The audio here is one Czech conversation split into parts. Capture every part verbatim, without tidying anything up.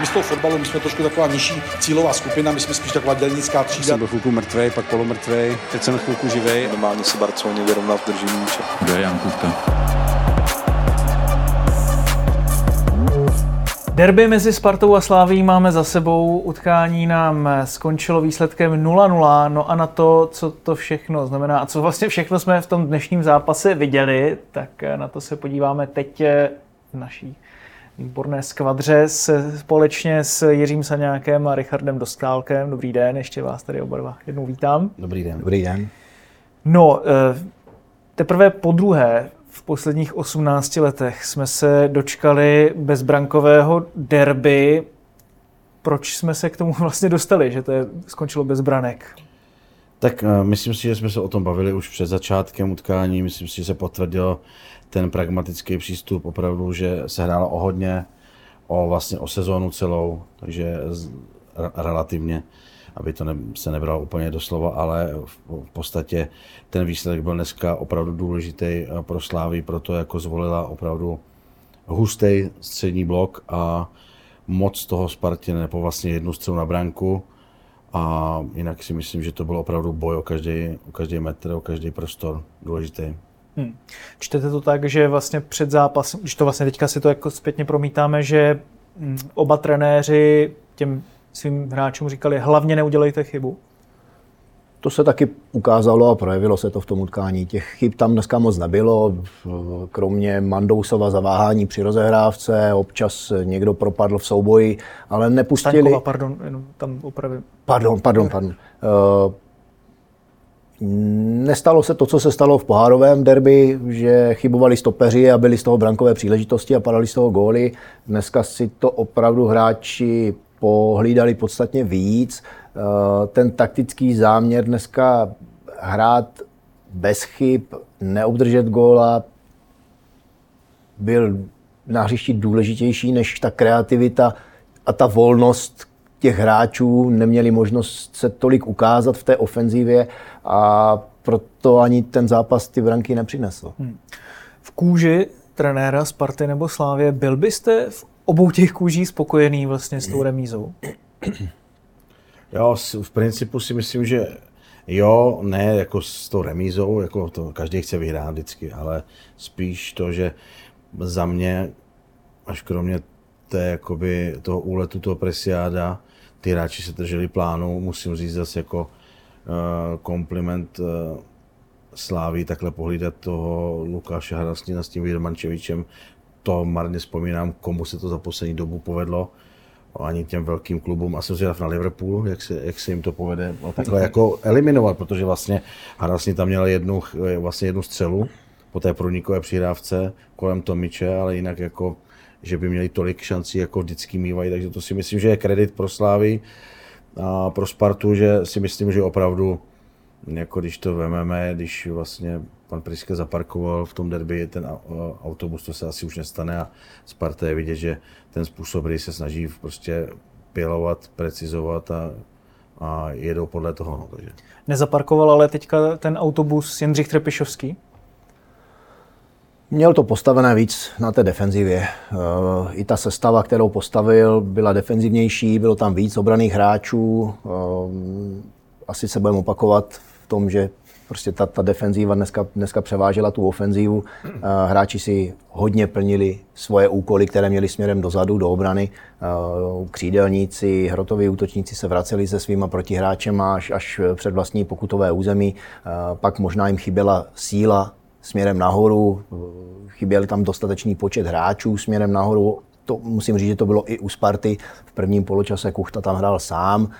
My s tou fotbalou, my jsme trošku taková nižší cílová skupina, my jsme spíš taková dělnická třída. Jsem byl chvilku mrtvej, pak polomrtvej, teď jsem chvilku živej. Normálně se Barceloně vyrovná v držení míče. Kdo je Jan Kuchta? Derby mezi Spartou a Slavií máme za sebou, utkání nám skončilo výsledkem nula nula, no a na to, co to všechno znamená a co vlastně všechno jsme v tom dnešním zápase viděli, tak na to se podíváme teď v naší výborné skvadře společně s Jiřím Saňákem a Richardem Dostálkem. Dobrý den, ještě vás tady oba dva jednou vítám. Dobrý den. Dobrý den. No, teprve po druhé v posledních osmnácti letech jsme se dočkali bezbrankového derby. Proč jsme se k tomu vlastně dostali, že to je, skončilo bez branek? Tak myslím si, že jsme se o tom bavili už před začátkem utkání. Myslím si, že se potvrdil ten pragmatický přístup opravdu, že se hrálo o hodně, o vlastně o sezónu celou, takže relativně, aby to ne, se nebralo úplně doslova, ale v, v podstatě ten výsledek byl dneska opravdu důležitý pro Slávii, proto jako zvolila opravdu hustý střední blok a moc toho Spartě nebo vlastně jednu střelu na branku. A jinak si myslím, že to byl opravdu boj o každý, o každý metr, o každý prostor důležitý. Hmm. Čtete to tak, že vlastně před zápasem, když to vlastně teďka si to jako zpětně promítáme, že oba trenéři těm svým hráčům říkali, hlavně neudělejte chybu? To se taky ukázalo a projevilo se to v tom utkání. Těch chyb tam dneska moc nebylo, kromě Mandousova zaváhání při rozehrávce, občas někdo propadl v souboji, ale nepustili... Staňkova, pardon, jenom tam opravím. Pardon, pardon, pardon. Uh, Nestalo se to, co se stalo v pohárovém derby, že chybovali stopeři a byly z toho brankové příležitosti a padaly z toho góly. Dneska si to opravdu hráči pohlídali podstatně víc. Ten taktický záměr dneska hrát bez chyb, neobdržet góla, byl na hřišti důležitější než ta kreativita a ta volnost těch hráčů. Neměli možnost se tolik ukázat v té ofenzivě a proto ani ten zápas ty branky nepřinesl. Hmm. V kůži trenéra Sparty nebo Slávie byl byste v obou těch kůží spokojený vlastně s tou remízou? Jo, v principu si myslím, že jo, ne jako s tou remízou, jako to každý chce vyhrát vždycky, ale spíš to, že za mě, až kromě té jakoby toho úletu, toho Preciada, ty hráči se drželi plánu, musím říct zase jako uh, kompliment uh, Slávy, takhle pohlídat toho Lukáše Haraslína s tím Birmančevičem. To marně vzpomínám, komu se to za poslední dobu povedlo, ani těm velkým klubům. A jsem zvědav na Liverpool, jak se, jak se jim to povede takhle jako eliminovat, protože vlastně Haraslín tam měl jednu, vlastně jednu střelu po té průnikové přihrávce kolem Tomiče, ale jinak jako, že by měli tolik šancí, jako vždycky mývají, takže to si myslím, že je kredit pro Slávy a pro Spartu, že si myslím, že opravdu, jako když to vememe, když vlastně pan Priske zaparkoval v tom derby, ten autobus, to se asi už nestane a Sparta je vidět, že ten způsob, kdy se snaží prostě pilovat, precizovat a, a jedou podle toho. No, takže. Nezaparkoval ale teďka ten autobus Jindřich Trpišovský? Měl to postavené víc na té defenzivě. I ta sestava, kterou postavil, byla defenzivnější, bylo tam víc obranných hráčů. Asi se budeme opakovat v tom, že prostě ta, ta defenzíva dneska, dneska převážela tu ofenzívu. Hráči si hodně plnili svoje úkoly, které měli směrem dozadu, do obrany. Křídelníci, hrotoví útočníci se vraceli se svýma protihráčema až, až před vlastní pokutové území. Pak možná jim chyběla síla směrem nahoru, chyběl tam dostatečný počet hráčů směrem nahoru. To musím říct, že to bylo i u Sparty. V prvním poločase Kuchta tam hrál sám,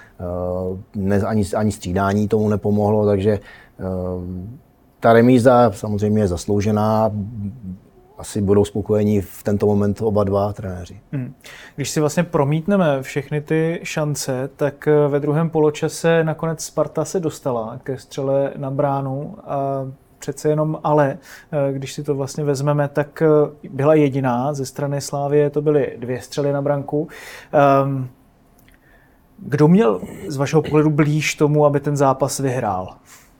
ne, ani, ani střídání tomu nepomohlo, takže Ta remíza samozřejmě je zasloužená. Asi budou spokojení v tento moment oba dva trenéři. Hmm. Když si vlastně promítneme všechny ty šance, tak ve druhém poločase nakonec Sparta se dostala ke střele na bránu a přece jenom ale, když si to vlastně vezmeme, tak byla jediná ze strany Slavie, to byly dvě střely na branku. Kdo měl z vašeho pohledu blíž tomu, aby ten zápas vyhrál?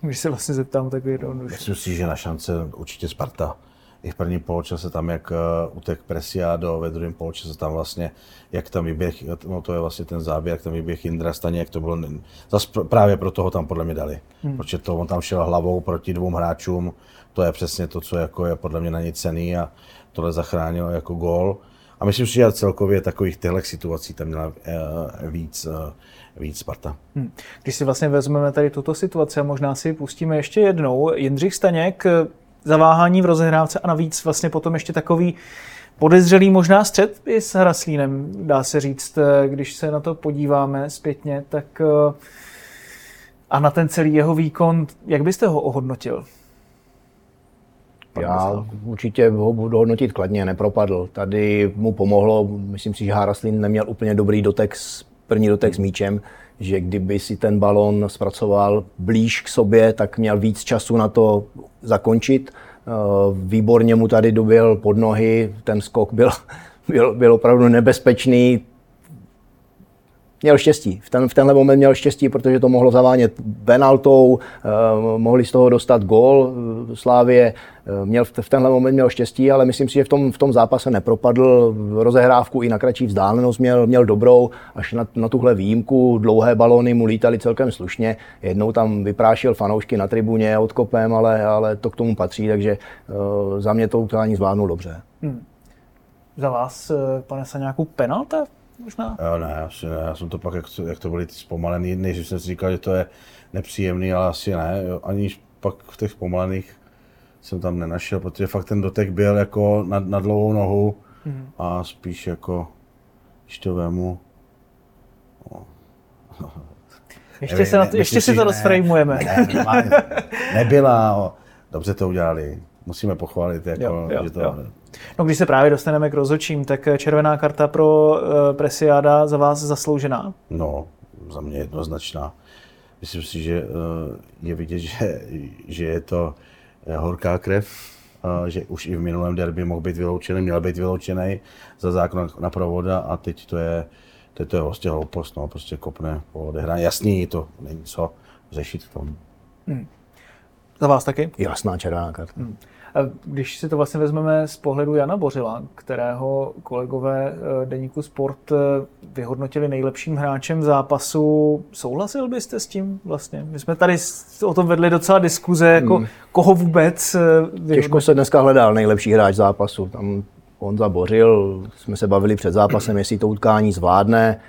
Když se vlastně zeptám, tak jednoduše. Myslím si, že na šance určitě Sparta. I v prvním poločase tam, jak utek Preciado, ve druhém poločase tam vlastně, jak tam vyběh, no to je vlastně ten záběr, jak tam vyběh Jindra Staněk, jak to bylo, zas právě proto ho tam podle mě dali, hmm. protože to on tam šel hlavou proti dvou hráčům, to je přesně to, co jako je podle mě na něj cený a tohle zachránilo jako gól. A myslím si, že celkově takových těchto situací tam měla víc, víc Sparta. Hmm. Když si vlastně vezmeme tady tuto situaci a možná si pustíme ještě jednou, Jindřich Staněk, zaváhání v rozehrávce a navíc vlastně potom ještě takový podezřelý možná střet i s Haraslínem, dá se říct, když se na to podíváme zpětně, tak a na ten celý jeho výkon, jak byste ho ohodnotil? Já určitě ho budu hodnotit kladně, nepropadl. Tady mu pomohlo, myslím si, že Haraslín neměl úplně dobrý dotek, první dotek s míčem, že kdyby si ten balón zpracoval blíž k sobě, tak měl víc času na to zakončit. Výborně mu tady doběl pod nohy, ten skok byl, byl, byl opravdu nebezpečný. Měl štěstí, v, ten, v tenhle moment měl štěstí, protože to mohlo zavánět penaltou, mohli z toho dostat gól Slavie. Měl, v tenhle moment měl štěstí, ale myslím si, že v tom, v tom zápase nepropadl. Rozehrávku i na kratší vzdálenost měl, měl dobrou, až na, na tuhle výjimku. Dlouhé balóny mu lítaly celkem slušně. Jednou tam vyprášil fanoušky na tribuně odkopem, ale, ale to k tomu patří, takže uh, za mě to utkání zvládnul dobře. Hmm. Za vás, pane Saňáku, penalta? Možná? Jo, ne, asi ne. Já jsem to pak, jak, jak to byly zpomalený, než jsem si říkal, že to je nepříjemný, ale asi ne. Ani pak v těch zpomalených jsem tam nenašel, protože fakt ten dotek byl jako na, na dlouhou nohu mm. a spíš jako, když to vemu, no. Ještě, Nevím, se na to, ne, ještě si to rozfrejmujeme. Ne, ne, ne, ne, nebyla, o. Dobře to udělali. Musíme pochválit, jako, jo, jo, že to... Jo. No, když se právě dostaneme k rozhodčím, tak červená karta pro uh, Preciada za vás zasloužená? No, za mě jednoznačná. Myslím si, že uh, je vidět, že, že je to horká krev, uh, že už i v minulém derby mohl být vyloučený, měl být vyloučený za zákon na provoda a teď to je, teď to je vlastně hloupost, no, prostě kopne po odehrání. Jasný, to není co řešit v tom. Hmm. Za vás taky? Jasná červená karta. Hmm. Když si to vlastně vezmeme z pohledu Jana Bořila, kterého kolegové deníku Sport vyhodnotili nejlepším hráčem zápasu, souhlasil byste s tím vlastně? My jsme tady o tom vedli docela diskuze, jako hmm. koho vůbec vyhodnotili. Těžko se dneska hledal nejlepší hráč zápasu. Tam Honza Bořil, jsme se bavili před zápasem, jestli to utkání zvládne.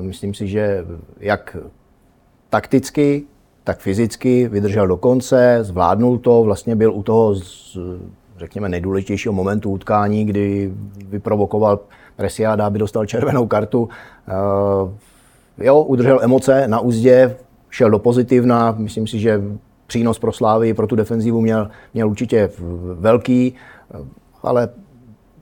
Myslím si, že jak takticky, tak fyzicky vydržel do konce, zvládnul to, vlastně byl u toho, z, řekněme, nejdůležitějšího momentu utkání, kdy vyprovokoval Preciada, aby dostal červenou kartu. Uh, jo, udržel emoce na uzdě, šel do pozitivna, myslím si, že přínos pro Slavii, pro tu defenzivu měl, měl určitě velký, ale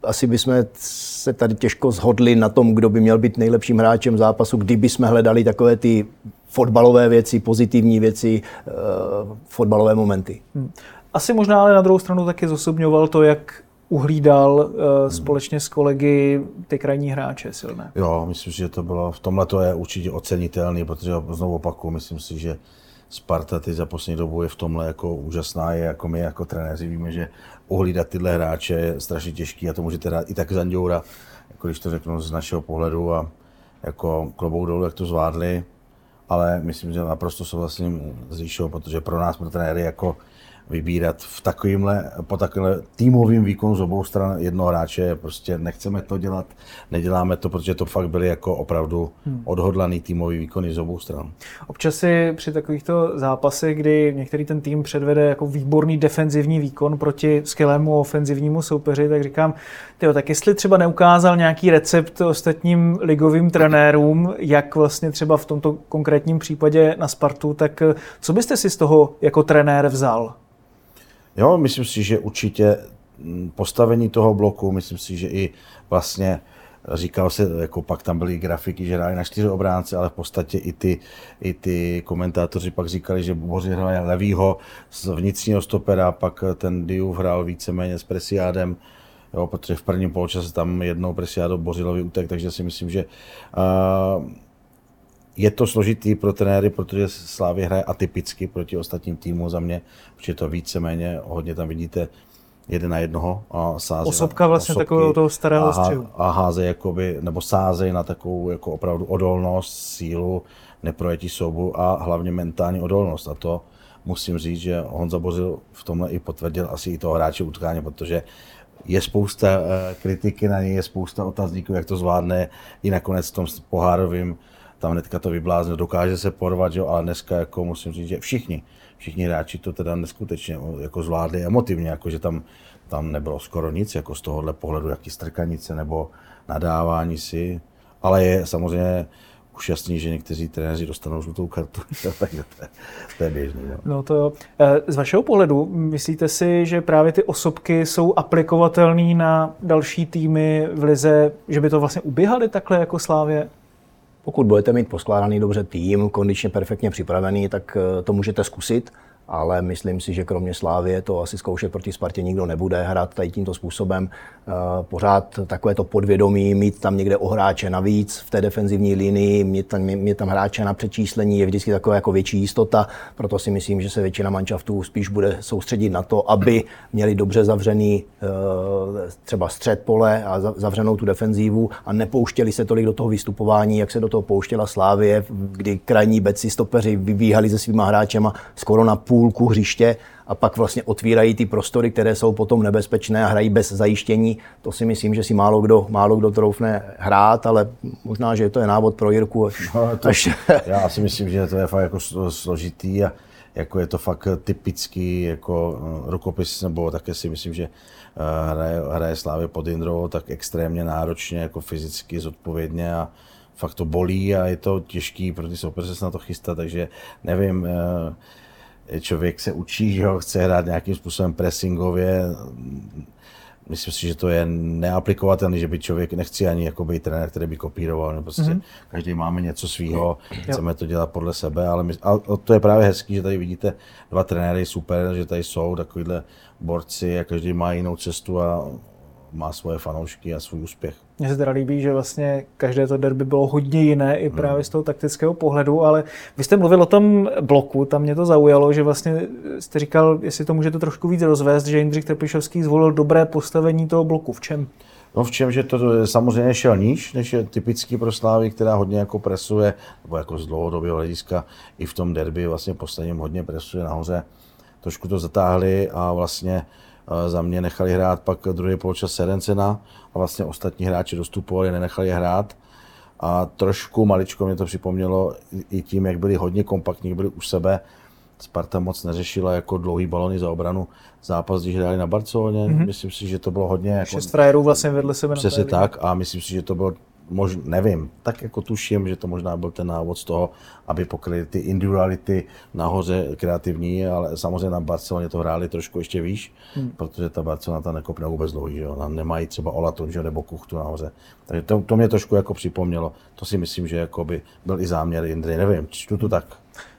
asi bychom se tady těžko shodli na tom, kdo by měl být nejlepším hráčem zápasu, kdyby jsme hledali takové ty fotbalové věci, pozitivní věci, fotbalové momenty. Asi možná ale na druhou stranu taky zosobňoval to, jak uhlídal společně s kolegy ty krajní hráče silné. Jo, myslím si, že to bylo, v tomhle to je určitě ocenitelný, protože znovu opakuju, myslím si, že Sparta teď za poslední dobu je v tomhle jako úžasná, je jako my jako trenéři víme, že uhlídat tyhle hráče je strašně těžký a to můžete dát i tak Zandňoura, jako když to řeknu z našeho pohledu a jako klobouk dolů, jak to zvládli. Ale myslím, že naprosto souhlasím s Ríšou, protože pro nás, pro trenéry, jako vybírat v takovýmhle, po takovémhle týmovým výkonu z obou stran jednoho hráče, prostě nechceme to dělat, neděláme to, protože to fakt byly jako opravdu odhodlaný týmový výkony z obou stran. Občas si při takovýchto zápasech, kdy některý ten tým předvede jako výborný defenzivní výkon proti skvělému ofenzivnímu soupeři, tak říkám, tyjo, tak jestli třeba neukázal nějaký recept ostatním ligovým trenérům, jak vlastně třeba v tomto konkrétním případě na Spartu, tak co byste si z toho jako trenér vzal? Jo, myslím si, že určitě postavení toho bloku, myslím si, že i vlastně říkal se, jako pak tam byly grafiky, že hráli na čtyři obránce, ale v podstatě i ty, i ty komentátoři pak říkali, že Bořil hrál levýho z vnitřního stopera, pak ten Diouf hrál víceméně s Preciadem, jo, protože v prvním poločase tam jednou Preciado Bořilovi utek, takže si myslím, že uh, je to složitý pro trenéry, protože Slavia hraje atypicky proti ostatním týmům za mě, protože to víceméně hodně tam vidíte jeden na jednoho a sází osobka vlastně takového toho starého střihu. A házej jakoby, nebo sázej na takovou jako opravdu odolnost, sílu, neprojetí souboru a hlavně mentální odolnost. A to musím říct, že Honza Bořil v tomhle i potvrdil asi i toho hráče utkání, protože je spousta kritiky na něj, je spousta otazníků, jak to zvládne i nakonec v tom pohárovým. Tam hnedka to vybláznil, dokáže se porvat, jo, ale dneska jako musím říct, že všichni, všichni hráči to teda neskutečně jako zvládli emotivně, jako že tam, tam nebylo skoro nic jako z tohohle pohledu, jaký strkanice nebo nadávání si, ale je samozřejmě už jasný, že někteří trenéři dostanou žlutou kartu, takže to, to je běžný. Jo. No to jo. Z vašeho pohledu, myslíte si, že právě ty osobky jsou aplikovatelné na další týmy v lize, že by to vlastně uběhali takhle jako Slavie? Pokud budete mít poskládaný dobře tým, kondičně perfektně připravený, tak to můžete zkusit, ale myslím si, že kromě Slavie to asi zkoušet proti Spartě nikdo nebude hrát tady tímto způsobem. Pořád takové to podvědomí, mít tam někde o hráče navíc v té defenzivní linii, mít tam, mít tam hráče na přečíslení, je vždycky taková jako větší jistota, proto si myslím, že se většina manšaftů spíš bude soustředit na to, aby měli dobře zavřený třeba střed pole a zavřenou tu defenzívu a nepouštěli se tolik do toho vystupování, jak se do toho pouštěla Slavie, kdy krajní beci stopeři vybíhali se svýma hráčema skoro na půlku hřiště a pak vlastně otvírají ty prostory, které jsou potom nebezpečné a hrají bez zajištění. To si myslím, že si málo kdo, málo kdo troufne hrát, ale možná, že to je návod pro Jirku. No, to, až... Já si myslím, že to je fakt jako složitý a jako je to fakt typický jako rukopis, nebo také si myslím, že hraje, hraje Slavie pod Jindrou tak extrémně náročně, jako fyzicky zodpovědně a fakt to bolí a je to těžký, protože soupeře se na to chystá, takže nevím, člověk se učí, že ho chce hrát nějakým způsobem pressingově. Myslím si, že to je neaplikovatelné, že by člověk nechci ani jako by trenér, který by kopíroval. Prostě mm-hmm. Každý máme něco svýho, chceme to dělat podle sebe, ale my, a to je právě hezký, že tady vidíte dva trenéry, super, že tady jsou takovýhle borci a každý má jinou cestu a má svoje fanoušky a svůj úspěch. Mně se teda líbí, že vlastně každé to derby bylo hodně jiné i právě z toho taktického pohledu, ale vy jste mluvil o tom bloku, tam mě to zaujalo, že vlastně jste říkal, jestli to můžete trošku víc rozvést, že Jindřich Trpišovský zvolil dobré postavení toho bloku. V čem? No v čem, že to samozřejmě šel níž, než je typický pro Slavii, která hodně jako presuje, nebo jako z dlouhodobého hlediska i v tom derby vlastně posledním hodně presuje nahoře. Trošku to zatáhli a vlastně za mě nechali hrát pak druhý poločas Sörensena a vlastně ostatní hráči dostupovali, nenechali je hrát. A trošku maličko mě to připomnělo i tím, jak byli hodně kompaktní, byli u sebe. Sparta moc neřešila jako dlouhý balony za obranu zápas, když hráli na Barceloně. Mm-hmm. Myslím si, že to bylo hodně... Jako... Šest frajerů vlastně vedle sebe. Přesně tak a myslím si, že to bylo, mož... nevím, tak jako tuším, že to možná byl ten návod z toho, aby pokryli ty individuality nahoře kreativní, ale samozřejmě na Barceloně to hráli trošku ještě výš, hmm. protože ta Barcelona tam nekopne vůbec dlouhý, že jo, tam nemají třeba Olatun, že jo, nebo Kuchtu nahoře. Takže to, to mě trošku jako připomnělo, to si myslím, že jako by byl i záměr Jindry, nevím, čtu to tak.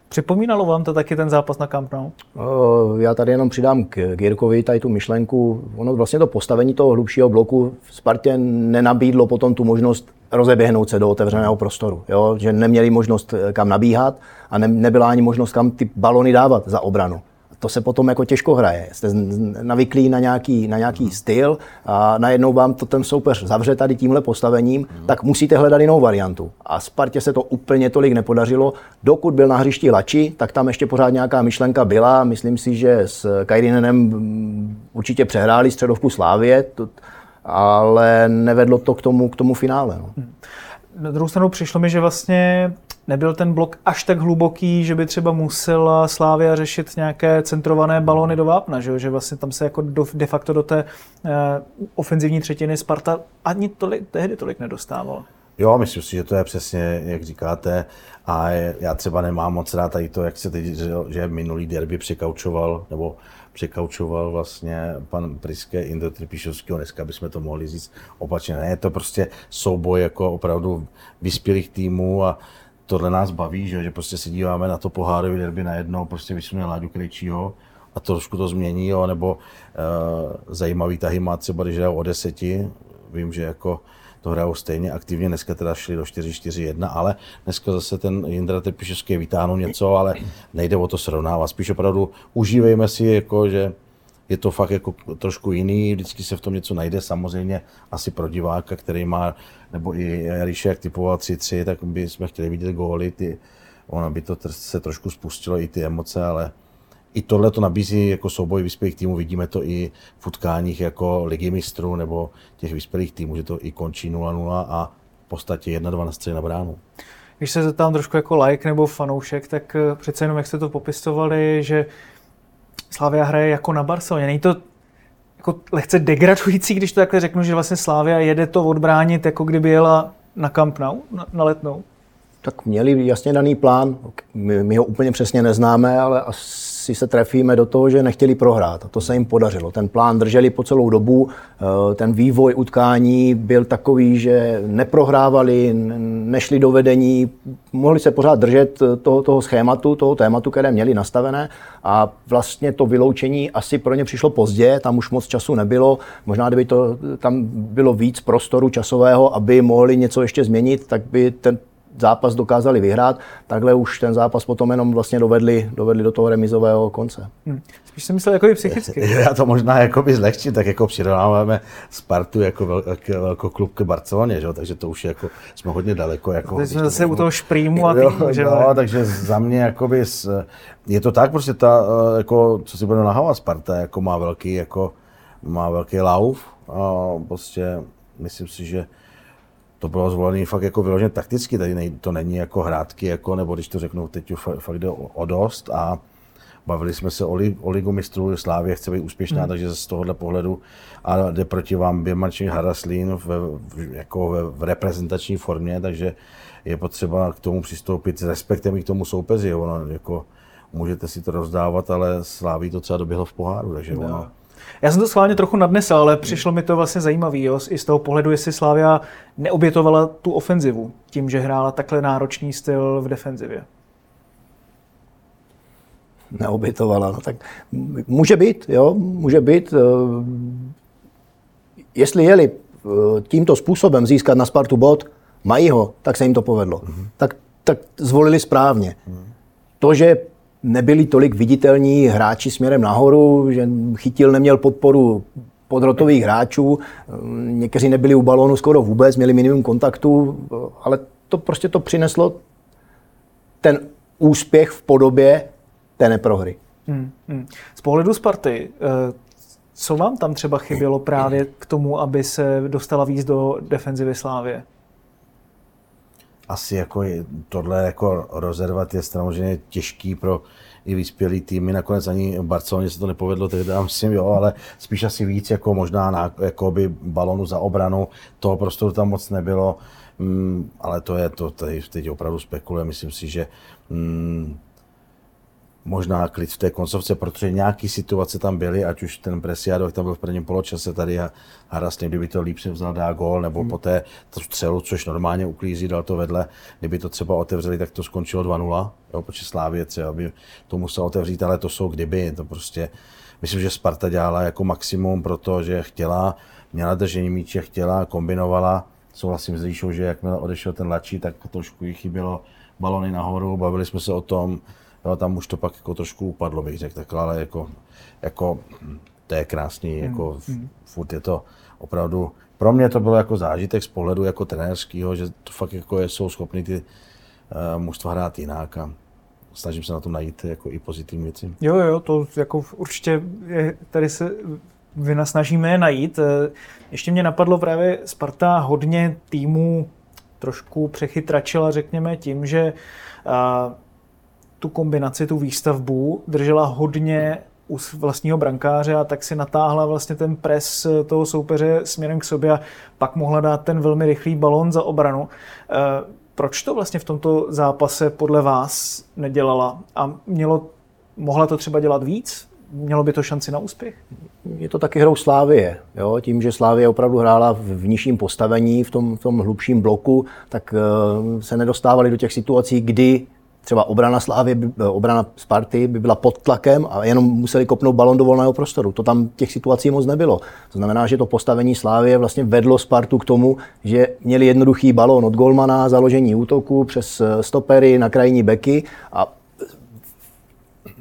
Připomínalo vám to taky ten zápas na Camp Nou? Já tady jenom přidám k Jirkovi tady tu myšlenku. Ono vlastně to postavení toho hlubšího bloku v Spartě nenabídlo potom tu možnost rozeběhnout se do otevřeného prostoru. Jo? Že neměli možnost kam nabíhat a ne, nebyla ani možnost kam ty balony dávat za obranu. To se potom jako těžko hraje. Jste navyklí na nějaký, na nějaký mm. styl a najednou vám to ten soupeř zavře tady tímhle postavením, mm. tak musíte hledat jinou variantu. A Spartě se to úplně tolik nepodařilo. Dokud byl na hřišti Laci, tak tam ještě pořád nějaká myšlenka byla. Myslím si, že s Kairinenem určitě přehráli středovku Slavie, ale nevedlo to k tomu, k tomu finále. No. Mm. Na druhou stranu přišlo mi, že vlastně nebyl ten blok až tak hluboký, že by třeba musela Slavia řešit nějaké centrované balony do vápna, že, že vlastně tam se jako do, de facto do té eh, ofenzivní třetiny Sparta ani tolik, tehdy tolik nedostával. Jo, myslím si, že to je přesně, jak říkáte. A já třeba nemám moc rád tady to, jak se teď, že minulý derby překaučoval, nebo překaučoval vlastně pan Priske Jindru Trpišovského. Dneska bychom to mohli říct opačně. Ne, je to prostě souboj jako opravdu vyspělých týmů a tohle nás baví, že, že prostě se díváme na to pohárový derby najednou, prostě vysune Láďu Krejčího a trošku to změní, jo, nebo e, zajímavý tahy má třeba, když hrajou o deseti, vím, že jako to hrajou stejně aktivně, dneska teda šli do čtyři čtyři jedna, ale dneska zase ten Jindra Trpišovský vytáhnul něco, ale nejde o to srovnávat, spíš opravdu užívejme si, jako, že je to fakt jako trošku jiný, vždycky se v tom něco najde, samozřejmě asi pro diváka, který má, nebo i Ríšek typoval tři tři, tak bychom chtěli vidět góly, ty, ono by to se trošku spustilo i ty emoce, ale i tohle to nabízí jako souboj vyspělých týmů, vidíme to i v utkáních jako Ligy mistrů nebo těch vyspělých týmů, že to i končí nula nula a v podstatě jedna dva na střed na bránu. Když se zeptám trošku jako like nebo fanoušek, tak přece jenom jak jste to popisovali, že Slavia hraje jako na Barceloně. Není to jako lehce degradující, když to takhle řeknu, že vlastně Slavia jede to odbránit, jako kdyby jela na Camp Nou, na, na Letnou? Tak měli jasně daný plán, my, my ho úplně přesně neznáme, ale asi se trefíme do toho, že nechtěli prohrát. A to se jim podařilo. Ten plán drželi po celou dobu, ten vývoj utkání byl takový, že neprohrávali, nešli do vedení, mohli se pořád držet toho, toho schématu, toho tématu, které měli nastavené. A vlastně to vyloučení asi pro ně přišlo pozdě, tam už moc času nebylo. Možná, kdyby to, tam bylo víc prostoru časového, aby mohli něco ještě změnit, tak by ten zápas dokázali vyhrát, takhle už ten zápas potom jenom vlastně dovedli, dovedli do toho remizového konce. Hmm. Spíš jsem myslel jakoby psychicky. Já to možná jakoby zlehčím, tak jako přirovnáváme Spartu jako, vel, jako klub k Barceloně, že? Takže to už jako jsme hodně daleko. Jako, teď jsme zase to u toho šprýmu a týmu, jo, že? No, takže za mě jakoby s, je to tak prostě ta, jako, co si budeme nahávat, Sparta jako má velký, jako má velký lauf a prostě myslím si, že to bylo zvolené fakt jako vyloženě takticky, tady nej, to není jako hrátky, jako, nebo když to řeknu, teď fakt jde o, o dost a bavili jsme se o, li, o Ligu mistrů, Slávie chce být úspěšná, mm. takže z tohohle pohledu a jde proti vám Birmančević, Haraslín v, v, jako v, v reprezentační formě, takže je potřeba k tomu přistoupit s respektem i k tomu soupeři, ono jako můžete si to rozdávat, ale Slávii to třeba doběhlo v poháru, takže no. ono. Já jsem to schválně trochu nadnesl, ale přišlo mi to vlastně zajímavý, jo? I z toho pohledu, jestli Slavia neobětovala tu ofenzivu tím, že hrála takhle náročný styl v defenzivě. Neobětovala, no tak může být, jo, může být. Jestli jeli tímto způsobem získat na Spartu bod, mají ho, tak se jim to povedlo. Mm-hmm. Tak, tak zvolili správně. Mm-hmm. To, že nebyli tolik viditelní hráči směrem nahoru, že chytil neměl podporu podrotových hráčů, někteří nebyli u balónu skoro vůbec, měli minimum kontaktu, ale to prostě to přineslo ten úspěch v podobě té neprohry. Hmm, hmm. Z pohledu Sparty, co vám tam třeba chybělo právě k tomu, aby se dostala víc do defenzivy Slávie? Asi jako tohle jako rozervat je samozřejmě těžký pro i vyspělý týmy, nakonec ani Barceloně se to nepovedlo, tehdy myslím, jo, ale spíš asi víc jako možná na jakoby balonu za obranu, toho prostoru tam moc nebylo, mm, ale to je to, tady teď opravdu spekuluje, myslím si, že mm, možná klid v té koncovce, protože nějaký situace tam byly, ať už ten Preciado, jak tam byl v prvním poločase tady a Haraslín, kdyby to líp převzal, dá gól, nebo hmm. poté tu střelu, což normálně uklízí, dal to vedle, kdyby to třeba otevřeli, tak to skončilo dva nula, jo, protože Slávie třeba by to musel otevřít, ale to jsou kdyby, to prostě, myslím, že Sparta dělala jako maximum, protože chtěla, měla držení míče, chtěla, kombinovala, souhlasím s Líšou, že jakmile odešel ten Laci, tak trošku jí chybělo balony nahoru, bavili jsme se o tom. No, tam už to pak jako trošku upadlo, bych řekl takhle, ale jako, jako to je krásný, jako mm. furt je to opravdu, pro mě to bylo jako zážitek z pohledu jako trenérskýho, že to fakt jako jsou schopni ty uh, mužstva hrát jinak a snažím se na tom najít jako i pozitivní věci. Jo, jo, to jako určitě je, tady se vynasnažíme je najít. Ještě mě napadlo právě Sparta hodně týmů trošku přechytračila, řekněme, tím, že uh, tu kombinaci, tu výstavbu držela hodně u vlastního brankáře a tak si natáhla vlastně ten pres toho soupeře směrem k sobě a pak mohla dát ten velmi rychlý balón za obranu. Proč to vlastně v tomto zápase podle vás nedělala a mělo, mohla to třeba dělat víc? Mělo by to šanci na úspěch? Je to taky hrou Slavie. Jo? Tím, že Slavie opravdu hrála v nižším postavení, v tom, v tom hlubším bloku, tak uh, se nedostávali do těch situací, kdy třeba obrana Slavie, obrana Sparty by byla pod tlakem a jenom museli kopnout balon do volného prostoru. To tam těch situací moc nebylo. To znamená, že to postavení Slavie vlastně vedlo Spartu k tomu, že měli jednoduchý balon od golmana, založení útoku přes stopery na krajní beky a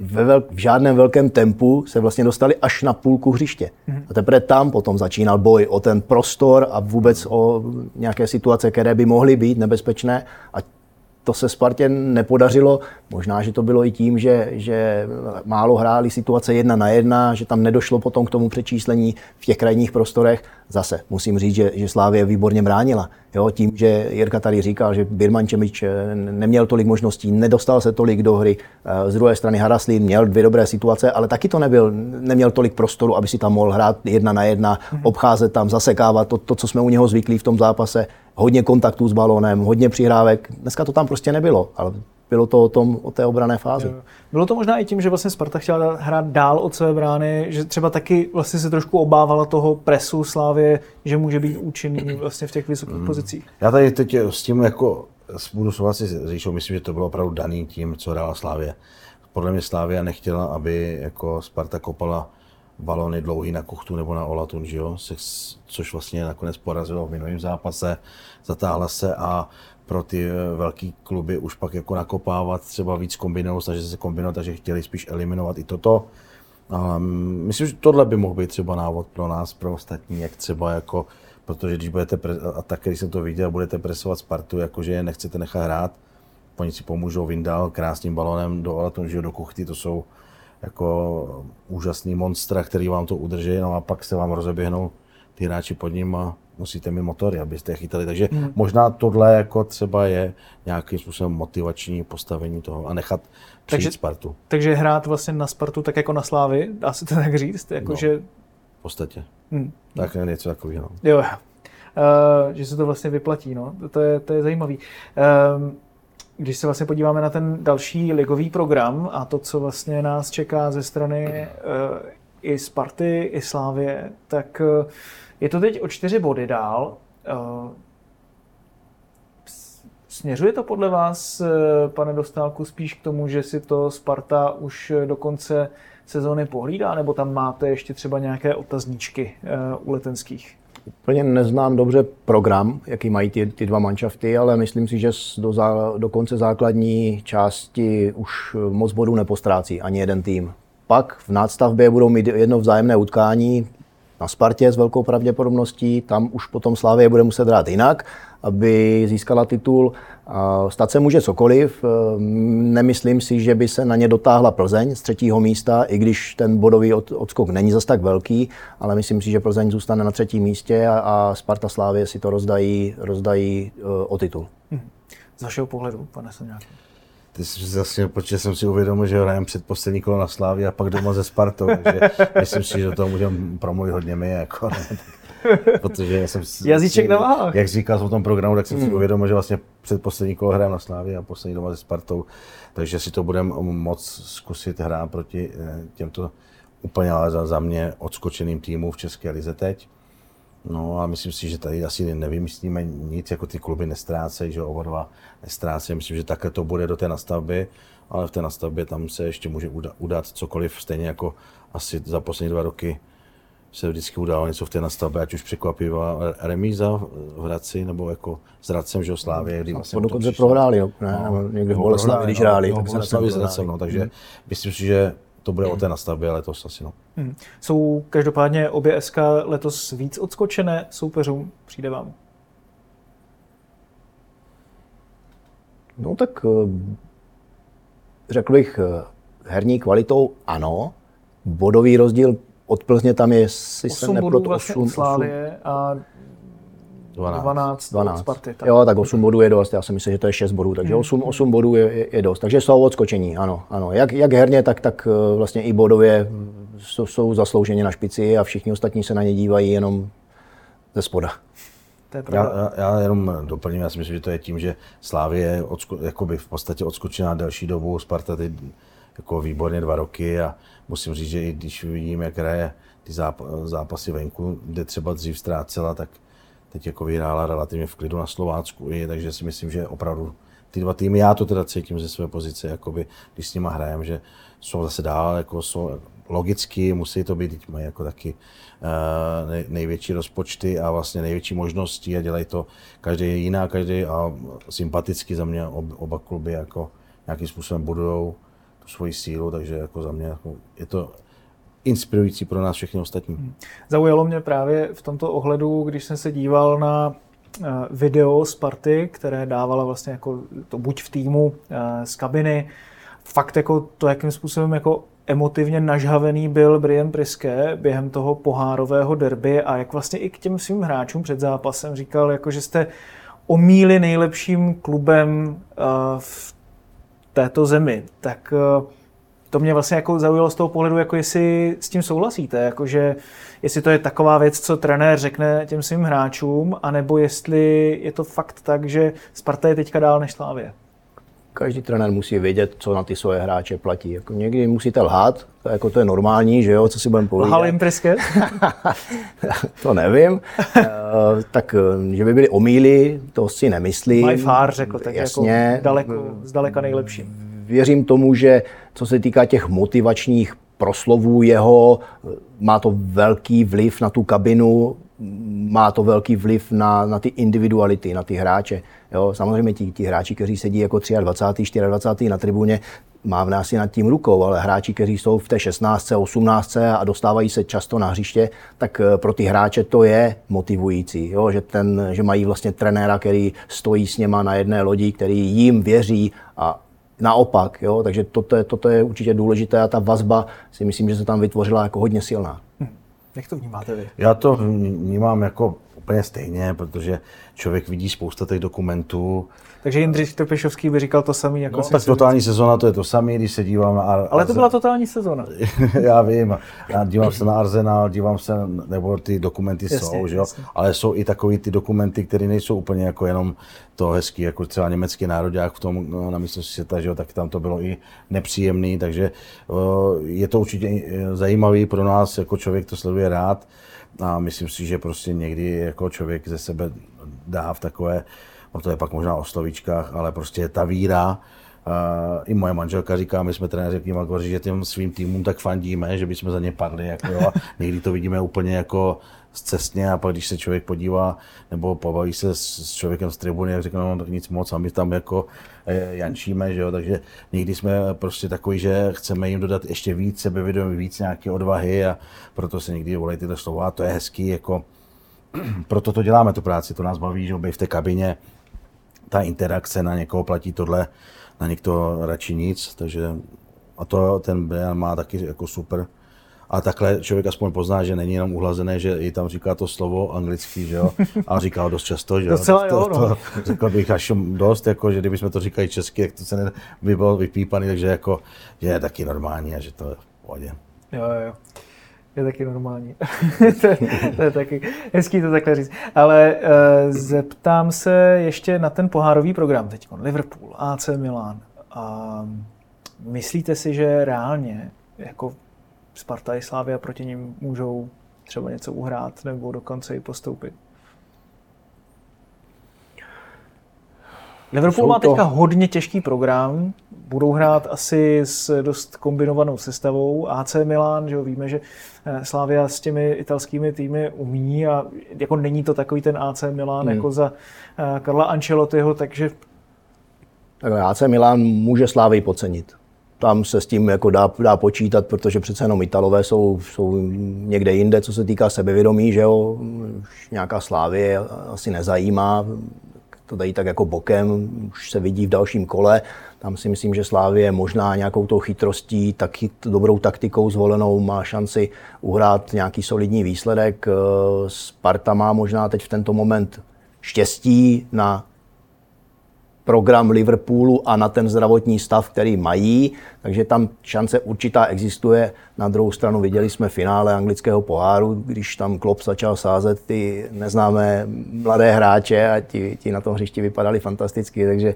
Ve vel, v žádném velkém tempu se vlastně dostali až na půlku hřiště. A teprve tam potom začínal boj o ten prostor a vůbec o nějaké situace, které by mohly být nebezpečné. A to se Spartě nepodařilo. Možná, že to bylo i tím, že, že málo hráli situace jedna na jedna, že tam nedošlo potom k tomu přečíslení v těch krajních prostorech. Zase musím říct, že, že Slavie výborně bránila. Jo, tím, že Jirka tady říkal, že Birmančević neměl tolik možností, nedostal se tolik do hry. Z druhé strany Haraslín měl dvě dobré situace, ale taky to nebyl, neměl tolik prostoru, aby si tam mohl hrát jedna na jedna, obcházet tam, zasekávat to, to co jsme u něho zvyklí v tom zápase. Hodně kontaktů s balónem, hodně přihrávek. Dneska to tam prostě nebylo, ale bylo to o, tom, o té obrané fázi. Jo. Bylo to možná i tím, že vlastně Sparta chtěla hrát dál od své brány, že třeba taky vlastně se trošku obávala toho presu Slavie, že může být účinný vlastně v těch vysokých mm. pozicích. Já tady teď s tím jako budu souhlasit s Říšou, myslím, že to bylo opravdu daný tím, co hrála Slavie. Podle mě Slavia nechtěla, aby jako Sparta kopala balony dlouhý na Kuchtu nebo na Olatun, že jo? Což vlastně nakonec porazilo v minulém zápase, zatáhla se a pro ty velký kluby už pak jako nakopávat, třeba víc kombinovat, snažit se kombinovat, takže chtěli spíš eliminovat i toto. Ale myslím, že tohle by mohl být třeba návod pro nás, pro ostatní, jak třeba jako, protože když budete, pre- a tak, když jsem to viděl, budete presovat Spartu, jakože je nechcete nechat hrát, oni si pomůžou Vindal krásným balonem do Olatun, že jo, do Kuchty, to jsou jako úžasný monstra, který vám to udrží, no a pak se vám rozeběhnou ty hráči pod ním a musíte mít motory, abyste je chytali. Takže hmm. možná tohle jako třeba je nějakým způsobem motivační postavení toho a nechat přijít takže, Spartu. Takže hrát vlastně na Spartu tak jako na Slávy, dá se to tak říct? Jako no, že... v podstatě. Hmm. Tak něco takového. No. Jo, uh, že se to vlastně vyplatí, no. To je, to je zajímavý. Um, Když se vlastně podíváme na ten další ligový program a to, co vlastně nás čeká ze strany uh, i Sparty, i Slavie, tak uh, je to teď o čtyři body dál. Uh, směřuje to podle vás, uh, pane Dostálku, spíš k tomu, že si to Sparta už do konce sezóny pohlídá, nebo tam máte ještě třeba nějaké otazníčky uh, u letenských? Úplně neznám dobře program, jaký mají ty, ty dva manšafty, ale myslím si, že do, zá, do konce základní části už moc bodů nepostrácí ani jeden tým. Pak v nadstavbě budou mít jedno vzájemné utkání na Spartě s velkou pravděpodobností, tam už potom Slavie bude muset hrát jinak, aby získala titul. Stát se může cokoliv, nemyslím si, že by se na ně dotáhla Plzeň z třetího místa, i když ten bodový odskok není zas tak velký, ale myslím si, že Plzeň zůstane na třetím místě a Sparta Slavie si to rozdají, rozdají o titul. Hmm. Z vašeho pohledu, pane Saňáku? Ty jsi zase, protože jsem si uvědomil, že hrajem předposlední kolo na Slavii a pak doma ze Spartou, takže myslím si, že do toho můžeme promluvit hodně my, jako, ne? Protože já jsem si, jazyček na váhách. Jak říkal o tom programu, tak jsem si uvědomil, že vlastně předposlední kolo hrajem na Slavii a poslední doma ze Spartou, takže si to budeme moc zkusit hrát proti těmto úplně za, za mě odskočeným týmům v České lize teď. No a myslím si, že tady asi nevymyslíme nic, jako ty kluby nestrácejí, že oba dva nestrácejí. Myslím, že takhle to bude do té nastavby, ale v té nastavbě tam se ještě může udat cokoliv, stejně jako asi za poslední dva roky se vždycky udalo něco v té nastavbě, ať už překvapivá remíza v Hradci, nebo jako s Hradcem, že Slavie, kdy vlastně... Dokonce prohráli, jo, ne, no, někde v Boleslavi, když hráli, no, tak se nastavili s Hradcem, no, takže hmm. myslím si, že to bude o té nastavbě letos asi, no. Hmm. Jsou každopádně obě S K letos víc odskočené soupeřům, přijde vám? No tak řekl bych herní kvalitou ano, bodový rozdíl od Plzně tam je si osm bodů vlastně od Slavie a dvanáct od Sparty. Tak. Jo, tak osm bodů je dost, já si myslím, že to je šest bodů, takže osm, osm bodů je, je dost, takže jsou odskočení, ano, ano. Jak, jak herně, tak, tak vlastně i bodově jsou zaslouženě na špici a všichni ostatní se na ně dívají jenom ze spoda. Já, já, já jenom doplním, já si myslím, že to je tím, že Slavia je odsku, jakoby v podstatě odskočená delší dobu, Sparta teď jako výborně dva roky a musím říct, že i když vidím, jak hraje ty zápasy venku, kde třeba dřív ztrácela, tak teď jako vyhrála relativně v klidu na Slovácku, takže si myslím, že opravdu ty dva týmy, já to teda cítím ze své pozice, jakoby, když s nima hrajem, že jsou zase dál, jako jsou logicky, musí to být, teď mají jako taky uh, největší rozpočty a vlastně největší možnosti a dělají to každý jiná, každý a sympaticky za mě ob, oba kluby jako nějakým způsobem budujou tu svoji sílu, takže jako za mě jako je to inspirující pro nás všechny ostatní. Zaujalo mě právě v tomto ohledu, když jsem se díval na video Sparty, které dávala vlastně jako to buď v týmu z kabiny, fakt jako to, jakým způsobem jako emotivně nažhavený byl Brian Priske během toho pohárového derby a jak vlastně i k těm svým hráčům před zápasem říkal, jako že jste omíli nejlepším klubem v této zemi. Tak to mě vlastně jako zaujalo z toho pohledu, jako jestli s tím souhlasíte, jakože jestli to je taková věc, co trenér řekne těm svým hráčům, anebo jestli je to fakt tak, že Sparta je teďka dál než Slavie. Každý trenér musí vědět, co na ty svoje hráče platí. Jako někdy musíte lhát, to, jako to je normální, že jo, co si budeme povídat. Lhal jim Priske? To nevím. uh, tak, že by byli omýli, to si nemyslím. By far, řekl, tak jasně, jako daleko, zdaleka nejlepším. Věřím tomu, že co se týká těch motivačních proslovů jeho, má to velký vliv na tu kabinu, má to velký vliv na, na ty individuality, na ty hráče. Jo, samozřejmě ti, ti hráči, kteří sedí jako dvacátý třetí, dvacátý čtvrtý na tribuně, mávne asi nad tím rukou, ale hráči, kteří jsou v té šestnáctce, osmnáctce a dostávají se často na hřiště, tak pro ty hráče to je motivující, jo, že, ten, že mají vlastně trenéra, který stojí s něma na jedné lodi, který jim věří a naopak, jo? Takže toto je, toto je určitě důležité a ta vazba si myslím, že se tam vytvořila jako hodně silná. Hm. Jak to vnímáte vy? Já to vnímám jako úplně stejně, protože člověk vidí spousta těch dokumentů. Takže Jindřich Trpišovský by říkal to samý. Jako no, tak totální vždy. Sezona, to je to samý, když se dívám na... Ar- Ale to byla totální sezona. Já vím, já dívám se na Arsenal, dívám se, nebo ty dokumenty jasně, jsou, že jo? Ale jsou i takový ty dokumenty, které nejsou úplně jako jenom to hezký, jako třeba německý národák v tom, no, na mistrovství světa, že jo? Tak tam to bylo i nepříjemný, takže je to určitě zajímavý pro nás, jako člověk to sleduje rád. A myslím si, že prostě někdy jako člověk ze sebe dá v takové, to je pak možná o slovíčkách, ale prostě ta víra. Uh, I moje manželka říká, my jsme trenéři k nima že těm svým týmům tak fandíme, že bychom za ně padli. Jako, jo, a někdy to vidíme úplně jako zcestně a pak když se člověk podívá nebo pobaví se s člověkem z tribuny, jak řekne, no tak nic moc a my tam jako jančíme, že jo, takže někdy jsme prostě takový, že chceme jim dodat ještě víc sebevědomí, víc nějaké odvahy a proto se někdy volají tyhle slova, to je hezký, jako proto to děláme tu práci, to nás baví, že by v té kabině ta interakce na někoho platí tohle, na někdo radši nic, takže a to ten Brian má taky jako super. A takhle člověk aspoň pozná, že není jenom uhlazené, že i tam říká to slovo anglicky, že jo, a říká ho dost často, že jo. Docela to, jo, no. To, řekl bych až dost, jako, že kdybychom to říkali česky, tak to se ne, by bylo vypípaný, takže jako, že je taky normální a že to je v pohodě. Jo, jo. Je taky normální. to, je, to je taky hezký to takhle říct. Ale e, zeptám se ještě na ten pohárový program teď. Liverpool, A C Milan. A myslíte si, že reálně jako Sparta i Slavia proti nim můžou třeba něco uhrát nebo dokonce i postoupit? Liverpool má teďka hodně těžký program, budou hrát asi s dost kombinovanou sestavou, A C Milan, že jo, víme, že Slavia s těmi italskými týmy umí a jako není to takový ten A C Milan hmm. jako za Karla Ancelottiho, takže... Takhle, A C Milan může Slavii podcenit. Tam se s tím jako dá, dá počítat, protože přece jenom Italové jsou, jsou někde jinde, co se týká sebevědomí, že jo, nějaká Slavie asi nezajímá. To dají tak jako bokem, už se vidí v dalším kole. Tam si myslím, že Slavie možná nějakou tou chytrostí, taky dobrou taktikou zvolenou má šanci uhrát nějaký solidní výsledek. Sparta má možná teď v tento moment štěstí na program Liverpoolu a na ten zdravotní stav, který mají, takže tam šance určitá existuje. Na druhou stranu viděli jsme finále anglického poháru, když tam Klopp začal sázet ty neznámé mladé hráče a ti, ti na tom hřišti vypadali fantasticky, takže...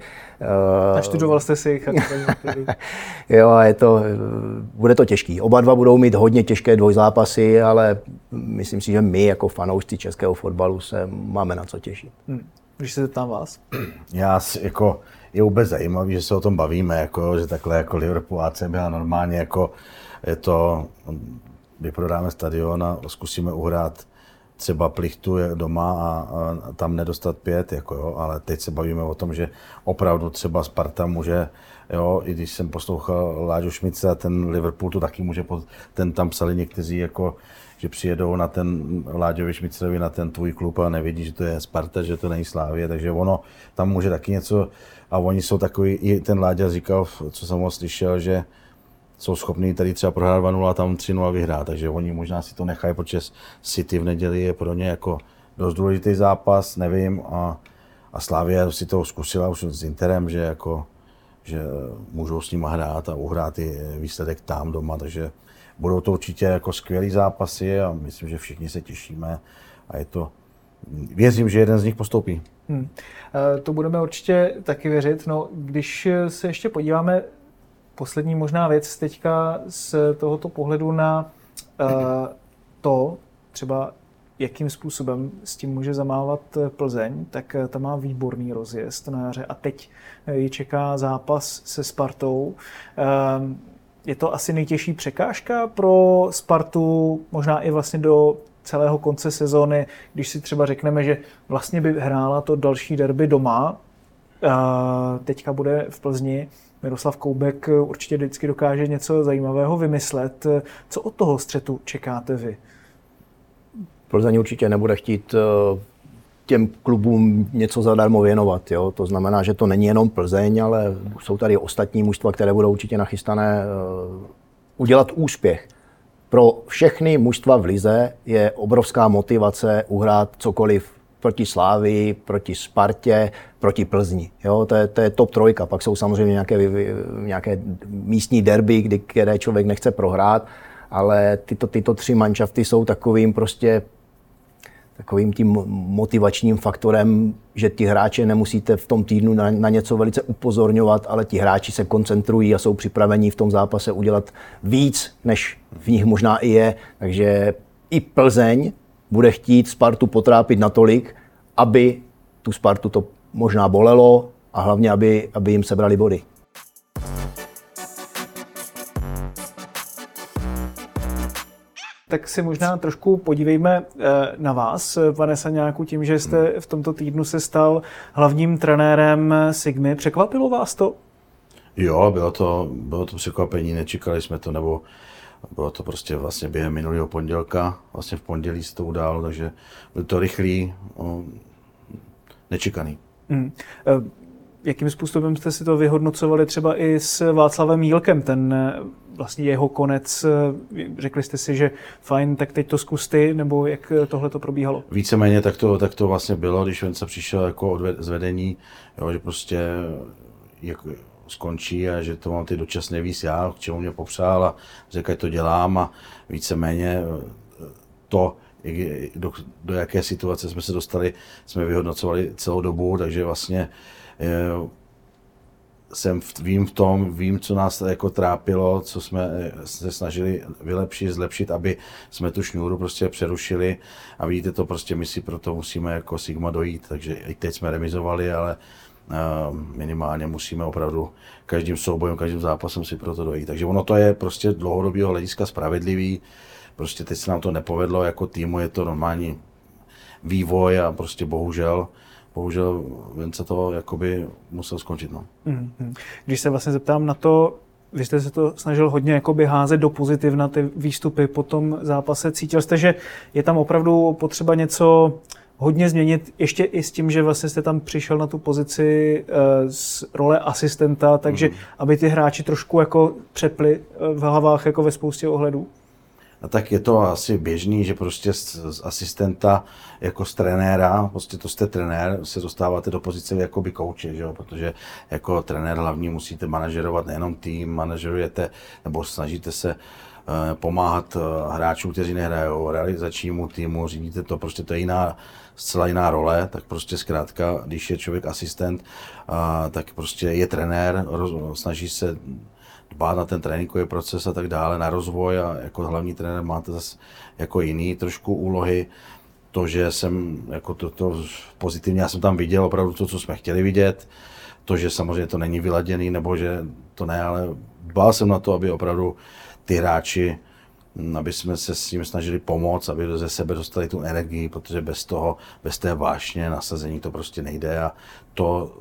Uh, Naštudoval jste si jich? Jo, je to, bude to těžký. Oba dva budou mít hodně těžké dvojzápasy, ale myslím si, že my jako fanoušci českého fotbalu se máme na co těšit. Hmm. Když se zeptám vás. Já jako, je vůbec zajímavý, že se o tom bavíme, jako, že takhle jako Liverpool A C byla normálně jako je to, vyprodáme stadion a zkusíme uhrát třeba Plichtu doma a, a tam nedostat pět, jako jo, ale teď se bavíme o tom, že opravdu třeba Sparta může, jo, i když jsem poslouchal Láďu Šmice a ten Liverpool to taky může, ten tam psali někteří jako, že přijedou na ten Láďovi Šmicrovi na ten tvůj klub a nevědí, že to je Sparta, že to není Slavie, takže ono tam může taky něco a oni jsou takový, i ten Láďa říkal, co jsem ho slyšel, že jsou schopní tady třeba prohrát dva nula a tam tři nula vyhrát, takže oni možná si to nechají, protože City v neděli je pro ně jako dost důležitý zápas, nevím, a, a Slavia si to zkusila už s Interem, že jako, že můžou s nima hrát a uhrát i výsledek tam doma, takže budou to určitě jako skvělý zápasy a myslím, že všichni se těšíme a je to, věřím, že jeden z nich postoupí. Hmm. To budeme určitě taky věřit. No, když se ještě podíváme, poslední možná věc teďka z tohoto pohledu na uh, to, třeba jakým způsobem s tím může zamávat Plzeň, tak tam má výborný rozjezd na jaře a teď ji čeká zápas se Spartou. Uh, Je to asi nejtěžší překážka pro Spartu, možná i vlastně do celého konce sezóny, když si třeba řekneme, že vlastně by hrála to další derby doma. Teďka bude v Plzni. Miroslav Koubek určitě vždycky dokáže něco zajímavého vymyslet. Co od toho střetu čekáte vy? Plzeň určitě nebude chtít těm klubům něco zadarmo věnovat. Jo? To znamená, že to není jenom Plzeň, ale jsou tady ostatní mužstva, které budou určitě nachystané udělat úspěch. Pro všechny mužstva v lize je obrovská motivace uhrát cokoliv proti Slavii, proti Spartě, proti Plzni. Jo? To, je, to je top trojka. Pak jsou samozřejmě nějaké, nějaké místní derby, kdy, které člověk nechce prohrát, ale tyto, tyto tři manšafty jsou takovým prostě takovým tím motivačním faktorem, že ti hráče nemusíte v tom týdnu na, na něco velice upozorňovat, ale ti hráči se koncentrují a jsou připraveni v tom zápase udělat víc, než v nich možná i je. Takže i Plzeň bude chtít Spartu potrápit natolik, aby tu Spartu to možná bolelo a hlavně, aby, aby jim sebrali body. Tak si možná trošku podívejme na vás, pane Saňáku, tím, že jste v tomto týdnu se stal hlavním trenérem Sigmy. Překvapilo vás to? Jo, bylo to, bylo to překvapení, nečekali jsme to, nebo bylo to prostě vlastně během minulého pondělka, vlastně v pondělí se to událo, takže byl to rychlý, nečekaný. Hmm. Jakým způsobem jste si to vyhodnocovali třeba i s Václavem Jílkem, ten vlastně jeho konec, řekli jste si, že fajn, tak teď to zkus ty, nebo jak tohle to probíhalo? Víceméně tak to, tak to vlastně bylo, když Venca přišel jako od vedení, jo, že prostě jako skončí a že to mám ty dočas nevíc já, k čemu mě popřál a řekl, že to dělám a víceméně to, do, do jaké situace jsme se dostali, jsme vyhodnocovali celou dobu, takže vlastně jsem v, vím v tom, vím, co nás jako trápilo, co jsme se snažili vylepšit, zlepšit, aby jsme tu šňůru prostě přerušili a vidíte to prostě, my si proto musíme jako Sigma dojít, takže i teď jsme remizovali, ale uh, minimálně musíme opravdu každým soubojem, každým zápasem si proto dojít, takže ono to je prostě dlouhodobého hlediska spravedlivý, prostě teď se nám to nepovedlo, jako týmu je to normální vývoj a prostě bohužel Bohužel Vence to jakoby musel skončit. No. Mm-hmm. Když se vlastně zeptám na to, vy jste se to snažil hodně jakoby házet do pozitivna ty výstupy po tom zápase. Cítil jste, že je tam opravdu potřeba něco hodně změnit, ještě i s tím, že vlastně jste tam přišel na tu pozici z role asistenta, takže mm. aby ty hráči trošku jako přepli v hlavách jako ve spoustě ohledů? a tak je to asi běžný, že prostě z, z asistenta jako z trenéra, prostě to jste trenér, se dostáváte do pozice jakoby kouče, že jo, protože jako trenér hlavně musíte manažerovat nejenom tým, manažerujete nebo snažíte se uh, pomáhat uh, hráčům, kteří nehrajou, realizačnímu týmu, řídíte to, prostě to je jiná, zcela jiná role, tak prostě zkrátka, když je člověk asistent, uh, tak prostě je trenér, roz, snaží se dbát na ten tréninkový proces a tak dále, na rozvoj a jako hlavní trenér máte zase jako jiný trošku úlohy. To, že jsem jako to, to pozitivně, já jsem tam viděl opravdu to, co jsme chtěli vidět, to, že samozřejmě to není vyladěný, nebo že to ne, ale dbal jsem na to, aby opravdu ty hráči, aby jsme se s tím snažili pomoct, aby ze sebe dostali tu energii, protože bez toho, bez té vášně, nasazení to prostě nejde a to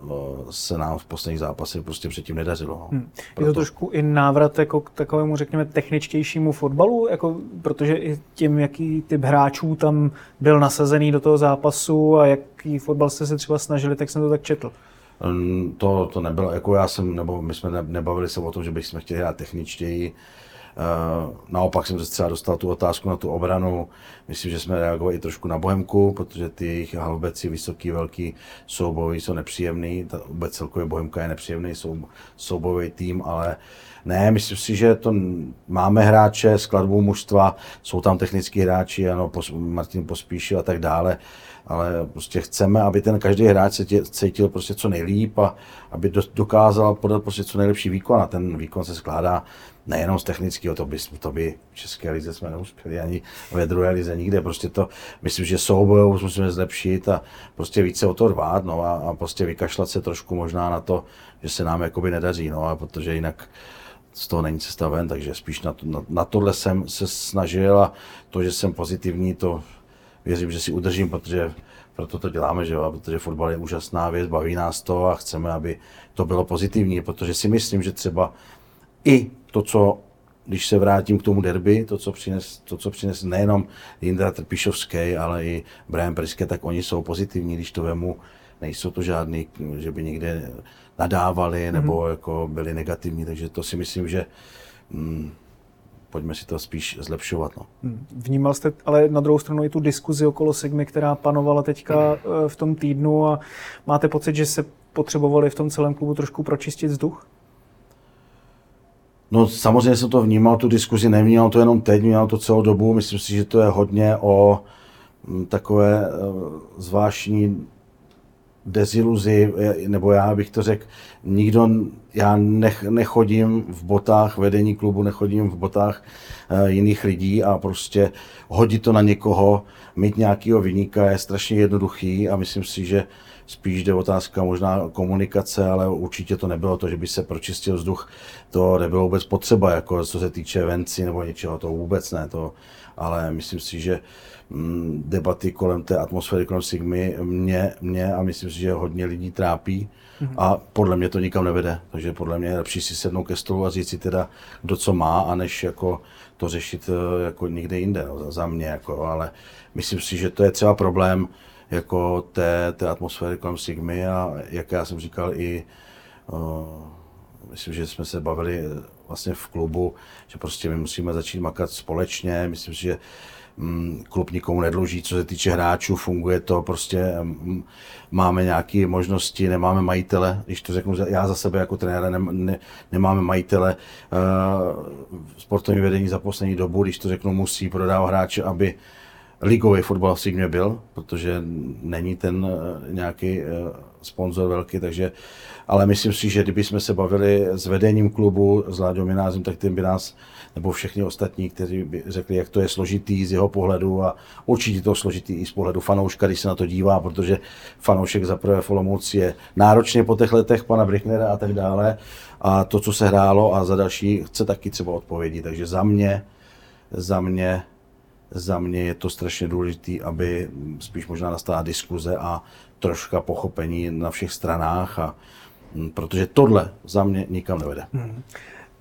se nám v posledních zápasech prostě předtím nedařilo. Hmm. Proto... Je to trošku i návrat jako k takovému, řekněme, techničtějšímu fotbalu, jako, protože i tím, jaký typ hráčů tam byl nasazený do toho zápasu a jaký fotbal jste se třeba snažili, tak jsem to tak četl. To, to nebylo, jako já jsem, nebo my jsme nebavili se o tom, že bychom chtěli hrát techničtěji. Uh, naopak jsem se třeba dostal tu otázku na tu obranu. Myslím, že jsme reagovali i trošku na Bohemku, protože ty jejich halbeci vysoký, velký soubojí jsou nepříjemný. Ta vůbec celkově Bohemka je nepříjemný sou, soubojový tým, ale ne, myslím si, že to máme hráče, skladbu mužstva, jsou tam technický hráči, ano, pos, Martin Pospíšil a tak dále, ale prostě chceme, aby ten každý hráč se tě, cítil prostě co nejlíp a aby do, dokázal podat prostě co nejlepší výkon a ten výkon se skládá nejenom z technického, to by, to by v české lize jsme neuspěli, ani ve druhé lize nikde, prostě to, myslím, že soubojovou musíme zlepšit a prostě více o to rvát, no a, a prostě vykašlat se trošku možná na to, že se nám jakoby nedaří, no a protože jinak z toho není cesta ven, takže spíš na, to, na, na tohle jsem se snažil a to, že jsem pozitivní, to věřím, že si udržím, protože proto to děláme, že, protože fotbal je úžasná věc, baví nás to a chceme, aby to bylo pozitivní, protože si myslím, že třeba i to, co, když se vrátím k tomu derby, to, co přines, to, co přines nejenom Jindra Trpišovský, ale i Brian Priske, tak oni jsou pozitivní, když to vemu, nejsou to žádný, že by někde nadávali nebo jako byli negativní, takže to si myslím, že mm, pojďme si to spíš zlepšovat. No. Vnímal jste ale na druhou stranu i tu diskuzi okolo Sigmy, která panovala teďka v tom týdnu a máte pocit, že se potřebovali v tom celém klubu trošku pročistit vzduch? No samozřejmě jsem to vnímal, tu diskuzi nevnímal to jenom teď, vnímal to celou dobu. Myslím si, že to je hodně o takové zvláštní deziluzi, nebo já bych to řekl, nikdo, já nechodím v botách vedení klubu, nechodím v botách jiných lidí a prostě hodit to na někoho, mít nějakého viníka je strašně jednoduchý a myslím si, že spíš jde otázka možná komunikace, ale určitě to nebylo to, že by se pročistil vzduch, to nebylo vůbec potřeba, jako co se týče venci nebo něčeho, to vůbec ne, to, ale myslím si, že debaty kolem té atmosféry, kolem Sigmy mě, mě a myslím si, že hodně lidí trápí a podle mě to nikam nevede, takže podle mě je lepší si sednout ke stolu a říct si teda, kdo co má, a než jako to řešit jako někde jinde, no, za mě, jako, ale myslím si, že to je třeba problém jako té, té atmosféry kolem Sigmy a jak já jsem říkal i, o, myslím, že jsme se bavili vlastně v klubu, že prostě my musíme začít makat společně, myslím si, že mm, klub nikomu nedluží, co se týče hráčů, funguje to, prostě mm, máme nějaké možnosti, nemáme majitele, když to řeknu, já za sebe jako trenér ne, ne, nemáme majitele, uh, sportovní vedení za poslední dobu, když to řeknu, musí prodávat hráče, aby ligový fotbal v Sigmě byl, protože není ten nějaký sponzor velký, takže, ale myslím si, že kdybychom se bavili s vedením klubu, s Láďou Minářem, tak ten by nás, nebo všichni ostatní, kteří by řekli, jak to je složitý z jeho pohledu a určitě to složitý i z pohledu fanouška, když se na to dívá, protože fanoušek za prvé v Olomouci je náročně po těch letech pana Brücknera a tak dále a to, co se hrálo a za další chce taky třeba odpovědi, takže za mě, za mě, Za mě je to strašně důležité, aby spíš možná nastala diskuze a troška pochopení na všech stranách, a, protože tohle za mě nikam nevede. Hmm.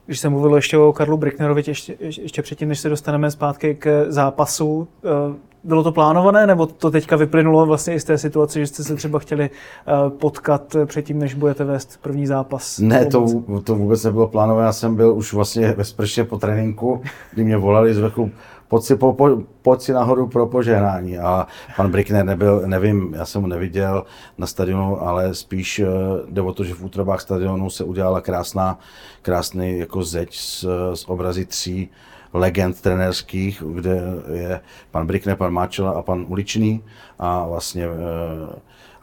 Když jsem mluvil ještě o Karlu Brücknerovi, ještě, ještě předtím, než se dostaneme zpátky k zápasu, Bylo to plánované, nebo to teďka vyplynulo vlastně i z té situace, že jste se třeba chtěli potkat předtím, než budete vést první zápas? Ne, to, to vůbec nebylo plánované. Já jsem byl už vlastně bezprostředně po tréninku, kdy mě volali z vrchu, pojď si, po, po, pojď si nahoru pro požehnání. A pan Brückner nebyl, nevím, já jsem ho neviděl na stadionu, ale spíš jde o to, že v útrobách stadionu se udělala krásná, krásný jako zeď z, z obrazy tří legend trenérských, kde je pan Brückner, pan Máčela a pan Uličný. A vlastně e,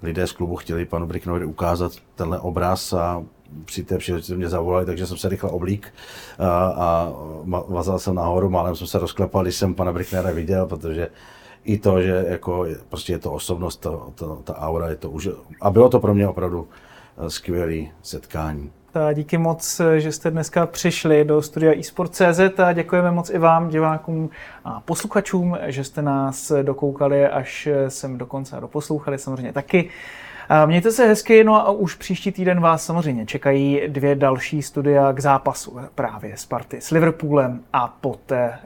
lidé z klubu chtěli panu Brücknerovi ukázat tenhle obraz a při té příležitosti mě zavolali, takže jsem se rychle oblík a, a vazal jsem nahoru, málem jsem se rozklepal, když jsem pana Brücknera viděl, protože i to, že jako, prostě je to osobnost, to, to, ta aura, je to už, a bylo to pro mě opravdu skvělé setkání. A díky moc, že jste dneska přišli do studia e sport tečka cé zet a děkujeme moc i vám, divákům a posluchačům, že jste nás dokoukali až sem do konce a doposlouchali samozřejmě taky. Mějte se hezky, no a už příští týden vás samozřejmě čekají dvě další studia k zápasu právě Sparty s Liverpoolem a poté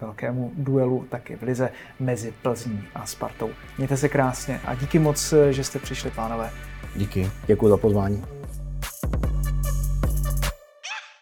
velkému duelu taky v lize mezi Plzní a Spartou. Mějte se krásně a díky moc, že jste přišli, pánové. Díky. Děkuji za pozvání.